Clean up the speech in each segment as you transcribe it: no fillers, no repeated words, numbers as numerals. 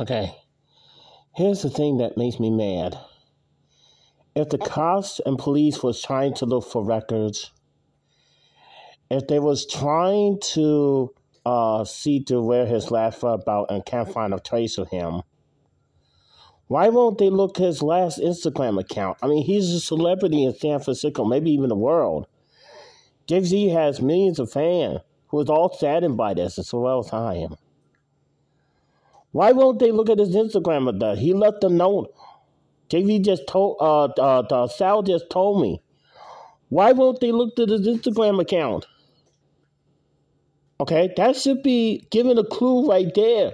Okay. Here's the thing that makes me mad. If the cops and police was trying to look for records, if they was trying to see to where his last about and can't find a trace of him, why won't they look his last Instagram account? I mean, he's a celebrity in San Francisco, maybe even the world. Jay Z has millions of fans who is all saddened by this, as well as I am. Why won't they look at his Instagram account? He left a note. Jay Z just told Sal just told me. Why won't they look at his Instagram account? Okay, that should be giving a clue right there.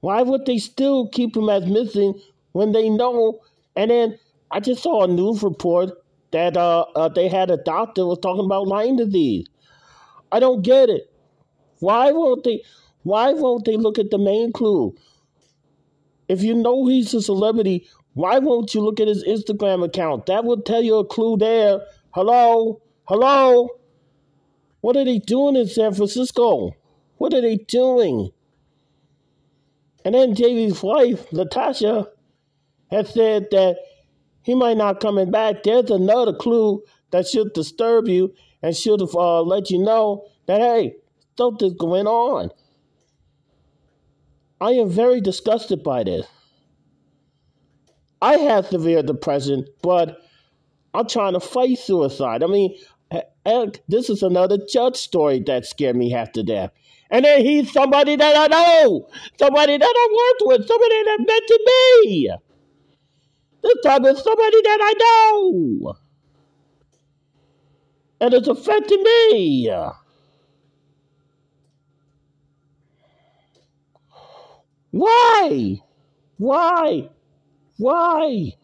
Why would they still keep him as missing when they know? And then I just saw a news report that they had a doctor was talking about Lyme disease. I don't get it. Why won't they look at the main clue? If you know he's a celebrity, why won't you look at his Instagram account? That will tell you a clue there. Hello? What are they doing in San Francisco? What are they doing? And then Jay-Z's wife, Natasha, has said that he might not coming back. There's another clue that should disturb you and should let you know that, hey, something's going on. I am very disgusted by this. I have severe depression, but I'm trying to fight suicide. I mean, this is another judge story that scared me half to death. And then he's somebody that I know, somebody that I worked with, somebody that mentioned me. This time it's somebody that I know. And it's affecting me. Why? Why?